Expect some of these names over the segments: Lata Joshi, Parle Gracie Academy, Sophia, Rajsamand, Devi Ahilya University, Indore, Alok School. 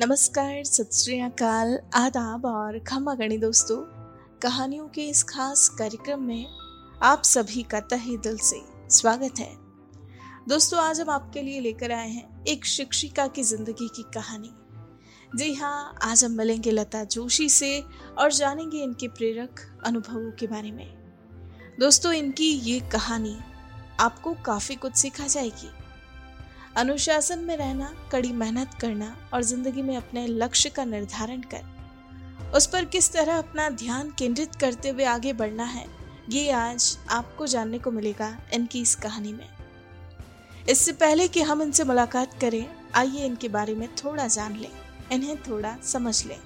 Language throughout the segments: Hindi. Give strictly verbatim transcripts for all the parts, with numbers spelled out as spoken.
नमस्कार, सत श्री अकाल, आदाब और खमा गणी दोस्तों, कहानियों के इस खास कार्यक्रम में आप सभी का तहे दिल से स्वागत है। दोस्तों, आज हम आपके लिए लेकर आए हैं एक शिक्षिका की जिंदगी की कहानी। जी हाँ, आज हम मिलेंगे लता जोशी से और जानेंगे इनके प्रेरक अनुभवों के बारे में। दोस्तों, इनकी ये कहानी आपको काफ़ी कुछ सिखा जाएगी। अनुशासन में रहना, कड़ी मेहनत करना और ज़िंदगी में अपने लक्ष्य का निर्धारण कर उस पर किस तरह अपना ध्यान केंद्रित करते हुए आगे बढ़ना है, ये आज आपको जानने को मिलेगा इनकी इस कहानी में। इससे पहले कि हम इनसे मुलाकात करें, आइए इनके बारे में थोड़ा जान लें, इन्हें थोड़ा समझ लें।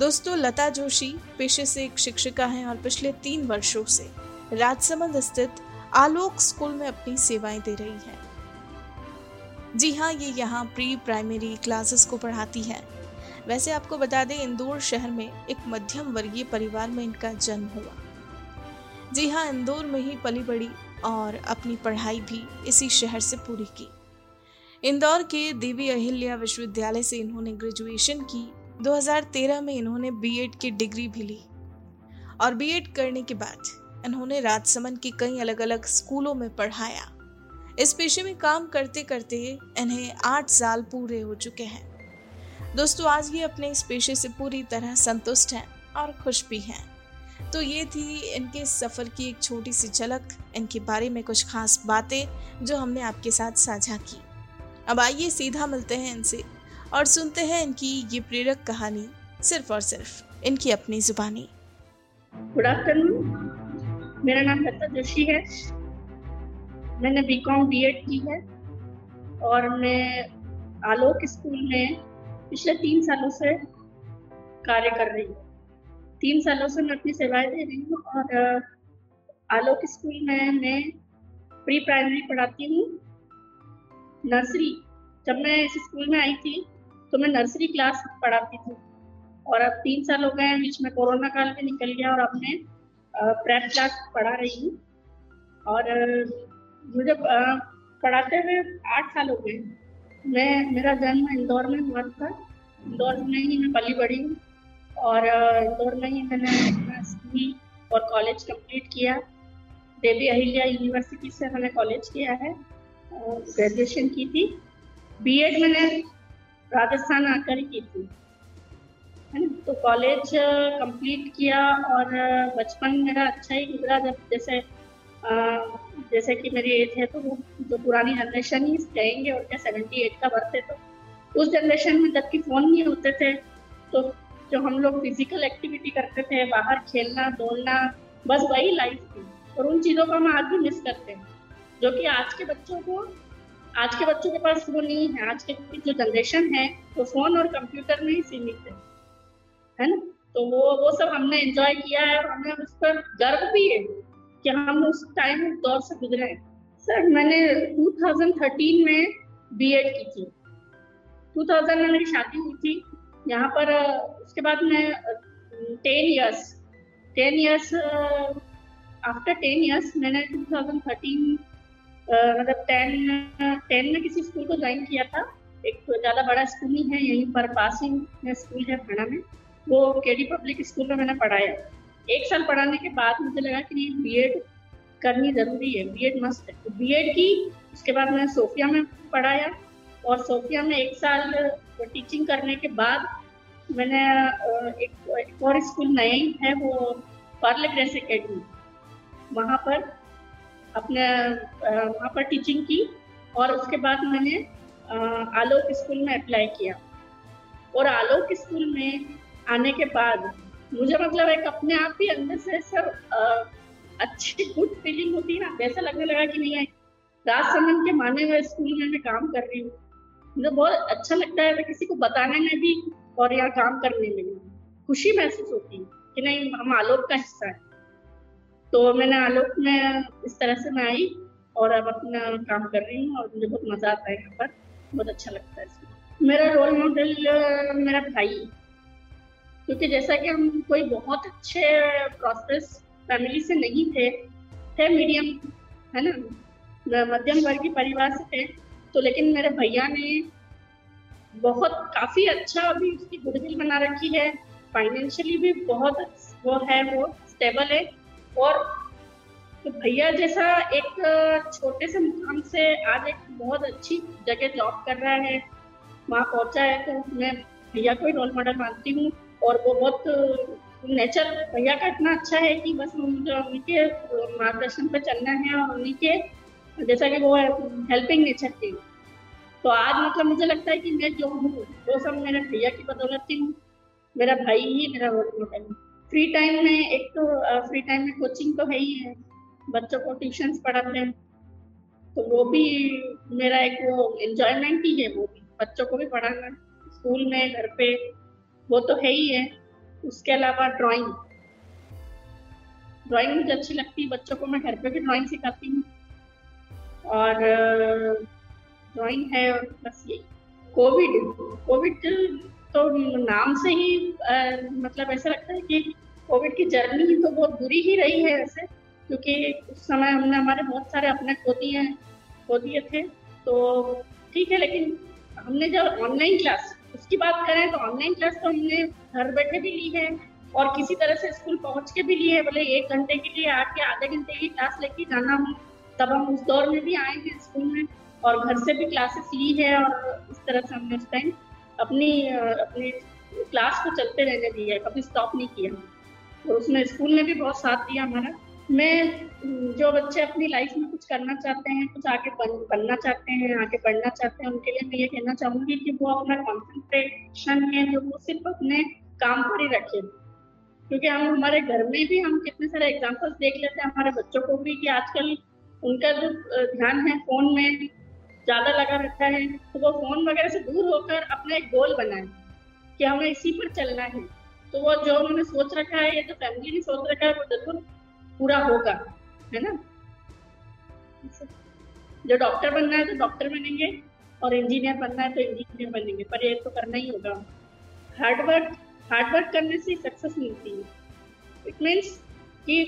दोस्तों, लता जोशी पेशे से एक शिक्षिका हैं और पिछले तीन वर्षों से राजसमंद स्थित आलोक स्कूल में अपनी सेवाएं दे रही हैं। जी हाँ, ये यहाँ प्री प्राइमरी क्लासेस को पढ़ाती है। वैसे आपको बता दें, इंदौर शहर में एक मध्यम वर्गीय परिवार में इनका जन्म हुआ। जी हाँ, इंदौर में ही पली बड़ी और अपनी पढ़ाई भी इसी शहर से पूरी की। इंदौर के देवी अहिल्या विश्वविद्यालय से इन्होंने ग्रेजुएशन की। दो हज़ार तेरह में इन्होंने बीएड की डिग्री भी ली और बीएड करने के बाद इन्होंने राजसमंद के कई अलग अलग स्कूलों में पढ़ाया। इस पेशे में काम करते करते इन्हें आठ साल पूरे हो चुके हैं। दोस्तों, आज ये अपने इस पेशे से पूरी तरह संतुष्ट हैं और खुश भी हैं। तो ये थी इनके सफ़र की एक छोटी सी झलक, इनके बारे में कुछ खास बातें जो हमने आपके साथ साझा की। अब आइए सीधा मिलते हैं इनसे और सुनते हैं इनकी ये प्रेरक कहानी, सिर्फ और सिर्फ इनकी अपनी जुबानी। गुड आफ्टरनून, मेरा नाम लता जोशी है। मैंने बी कॉम बी एड की है और मैं आलोक स्कूल में पिछले तीन सालों से कार्य कर रही हूँ। तीन सालों से मैं अपनी सेवाएं दे रही हूँ और आलोक स्कूल में मैं प्री प्राइमरी पढ़ाती हूँ। नर्सरी, जब मैं इस स्कूल में आई थी तो मैं नर्सरी क्लास पढ़ाती थी और अब तीन साल हो गए हैं, बीच में कोरोना काल भी निकल गया और अब मैं प्रेप क्लास पढ़ा रही हूँ और मुझे पढ़ाते हुए आठ साल हो गए। मैं मेरा जन्म इंदौर में हुआ था, इंदौर में ही मैं पली बड़ी हूँ और इंदौर में ही मैंने अपना स्कूल और कॉलेज कंप्लीट किया। देवी अहिल्या यूनिवर्सिटी से मैंने कॉलेज किया है, ग्रेजुएशन की थी। बीएड मैंने राजस्थान आकर ही की थी, है ना। तो कॉलेज कंप्लीट किया और बचपन मेरा अच्छा ही गुजरा। जब जैसे आ, जैसे कि मेरी एज है तो वो जो पुरानी जनरेशन ही कहेंगे, और क्या सेवेंटी एट का बर्थ है, तो उस जनरेशन में जबकि फ़ोन नहीं होते थे तो जो हम लोग फिजिकल एक्टिविटी करते थे, बाहर खेलना दौड़ना, बस वही लाइफ थी। और उन चीज़ों को हम आज भी मिस करते हैं, जो कि आज के बच्चों को आज के बच्चों के पास वो नहीं है। आज के जो जनरेशन है वो फ़ोन और कंप्यूटर में ही सीमित है, है ना। तो वो वो सब हमने एंजॉय किया है और हमें उस पर गर्व भी है कि हम उस टाइम उस दौर से गुजरे हैं। सर, मैंने दो हज़ार तेरह में बीएड की थी। दो हज़ार में मेरी शादी हुई थी यहाँ पर। उसके बाद मैं ten years ten years after ten years मैंने दो हज़ार तेरह मतलब दस में किसी स्कूल को ज्वाइन किया था। एक तो ज़्यादा बड़ा स्कूल नहीं है, यहीं पर पास ही में स्कूल है थाना में, वो केडी पब्लिक स्कूल में मैंने पढ़ाया। एक साल पढ़ाने के बाद मुझे लगा कि नहीं, बीएड करनी ज़रूरी है, बीएड मस्ट है, तो बीएड की। उसके बाद मैंने सोफिया में पढ़ाया और सोफिया में एक साल टीचिंग करने के बाद मैंने एक, एक और स्कूल नया ही है, वो पार्ले ग्रेसी एकेडमी, वहाँ पर अपने वहाँ पर टीचिंग की। और उसके बाद मैंने आलोक स्कूल में अप्लाई किया और आलोक स्कूल में आने के बाद मुझे मतलब एक अपने आप ही अंदर से सर अच्छी गुड फीलिंग होती है ना, वैसा लगने लगा कि नहीं, राजसमंद के माने हुए स्कूल में मैं काम कर रही हूँ। मुझे बहुत अच्छा लगता है, मैं किसी को बताने में भी और यहाँ काम करने में भी खुशी महसूस होती है कि नहीं, हम आलोक का हिस्सा है। तो मैंने आलोक में इस तरह से मैं आई और अब अपना काम कर रही हूँ और मुझे बहुत मज़ा आता है यहाँ पर, बहुत अच्छा लगता है इसमें। मेरा रोल मॉडल मेरा भाई, क्योंकि जैसा कि हम कोई बहुत अच्छे प्रोसेस फैमिली से नहीं थे थे मीडियम, है ना, मध्यम वर्ग के परिवार से थे, तो लेकिन मेरे भैया ने बहुत काफी अच्छा अभी उसकी गुडविल बना रखी है, फाइनेंशियली भी बहुत वो है, वो स्टेबल है। और तो भैया जैसा एक छोटे से मुकाम से आज एक बहुत अच्छी जगह जॉब कर रहा है, वहाँ पहुँचा है, तो मैं भैया को ही रोल मॉडल मानती हूँ। और वो बहुत नेचर भैया का इतना अच्छा है कि बस मुझे उन्हीं के मार्गदर्शन पर चलना है और उन्हीं के जैसा कि वो हेल्पिंग नेचर की। तो आज मतलब मुझे लगता है कि मैं जो हूँ वो सब मेरे भैया की बदौलत ही हूँ, मेरा भाई ही मेरा रोल मॉडल है। फ्री टाइम में एक तो फ्री टाइम में कोचिंग तो है ही है, बच्चों को ट्यूशन्स पढ़ाते हैं, तो वो भी मेरा एक वो एन्जॉयमेंट ही है, वो भी बच्चों को भी पढ़ाना स्कूल में घर पे वो तो है ही है। उसके अलावा ड्राइंग ड्राइंग मुझे अच्छी लगती है, बच्चों को मैं घर पे भी ड्राइंग सिखाती हूँ और ड्राइंग है। और बस यही कोविड कोविड तो नाम से ही आ, मतलब ऐसा लगता है कि कोविड की जर्नी तो बहुत बुरी ही रही है वैसे, क्योंकि उस समय हमने हमारे बहुत सारे अपने खो दिए खो दिए थे तो ठीक है। लेकिन हमने जब ऑनलाइन क्लास उसकी बात करें तो ऑनलाइन क्लास तो हमने घर बैठे भी ली है और किसी तरह से स्कूल पहुंच के भी ली है, भले एक घंटे के लिए आके आधे घंटे की क्लास लेके जाना हो तब हम उस दौर में भी आए हैं स्कूल में, और घर से भी क्लासेस ली है। और इस तरह से हमने उस टाइम अपनी अपनी क्लास को चलते रहने दिया है, कभी स्टॉप नहीं किया। और उसमें स्कूल ने भी बहुत साथ दिया हमारा। मैं जो बच्चे अपनी लाइफ में कुछ करना चाहते हैं, कुछ आगे बन, बनना चाहते हैं, आगे बढ़ना चाहते हैं, उनके लिए मैं ये कहना चाहूँगी कि वो अपना कॉन्सेंट्रेशन है जो वो सिर्फ अपने काम पर ही रखें। क्योंकि हम हमारे घर में भी हम कितने सारे एग्जाम्पल्स देख लेते हैं हमारे बच्चों को भी कि आजकल उनका जो ध्यान है फ़ोन में ज़्यादा लगा रहता है, तो वो फ़ोन वगैरह से दूर होकर अपना एक गोल बनाए कि हमें इसी पर चलना है। तो वो जो उन्होंने सोच रखा है या जो फैमिली ने सोच रखा है वो जरूर पूरा होगा, है ना। जो डॉक्टर बनना है तो डॉक्टर बनेंगे और इंजीनियर बनना है तो इंजीनियर बनेंगे, पर ये तो करना ही होगा। हार्डवर्क हार्डवर्क करने से सक्सेस मिलती है। इट मीन्स कि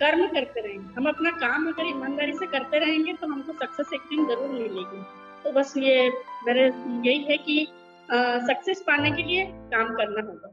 कर्म करते रहेंगे, हम अपना काम अगर ईमानदारी से करते रहेंगे तो हमको सक्सेस एक दिन जरूर मिलेगी। तो बस ये मेरे यही है कि सक्सेस पाने के लिए काम करना होगा।